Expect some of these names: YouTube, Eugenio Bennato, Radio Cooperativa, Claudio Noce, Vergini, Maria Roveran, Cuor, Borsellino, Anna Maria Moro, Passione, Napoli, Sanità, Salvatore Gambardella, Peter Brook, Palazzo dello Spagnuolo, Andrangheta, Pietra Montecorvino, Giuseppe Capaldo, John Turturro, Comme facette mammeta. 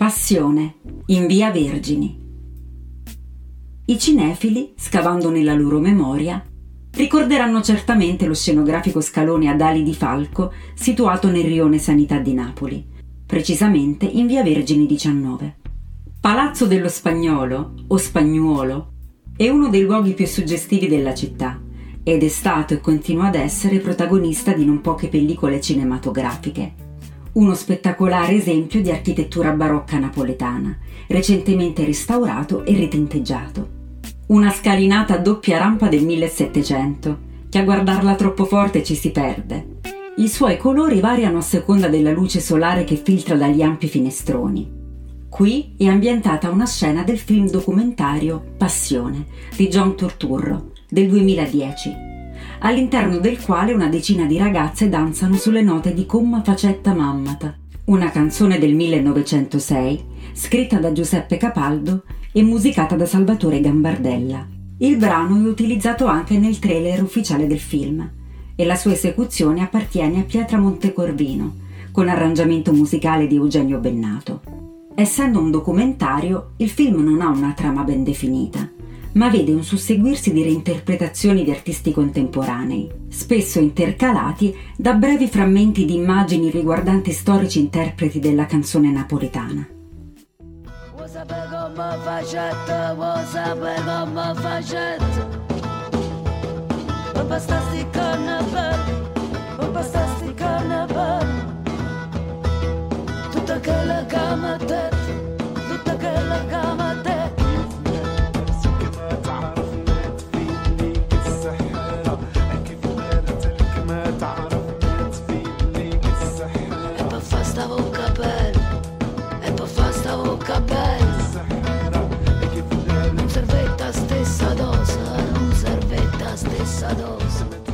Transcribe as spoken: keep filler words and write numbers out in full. Passione, in via Vergini. I cinefili, scavando nella loro memoria, ricorderanno certamente lo scenografico scalone ad ali di falco situato nel rione Sanità di Napoli, precisamente in via Vergini diciannove. Palazzo dello Spagnuolo, o Spagnuolo, è uno dei luoghi più suggestivi della città ed è stato e continua ad essere protagonista di non poche pellicole cinematografiche. Uno spettacolare esempio di architettura barocca napoletana, recentemente restaurato e ritinteggiato. Una scalinata a doppia rampa del millesettecento, che a guardarla troppo forte ci si perde. I suoi colori variano a seconda della luce solare che filtra dagli ampi finestroni. Qui è ambientata una scena del film documentario Passione di John Turturro del duemiladieci. All'interno del quale una decina di ragazze danzano sulle note di Comme facette mammeta, una canzone del millenovecentosei scritta da Giuseppe Capaldo e musicata da Salvatore Gambardella. Il brano è utilizzato anche nel trailer ufficiale del film e la sua esecuzione appartiene a Pietra Montecorvino, con arrangiamento musicale di Eugenio Bennato. Essendo un documentario, il film non ha una trama ben definita, ma vede un susseguirsi di reinterpretazioni di artisti contemporanei, spesso intercalati da brevi frammenti di immagini riguardanti storici interpreti della canzone napoletana. Non serve la stessa dose, non serve la stessa dose.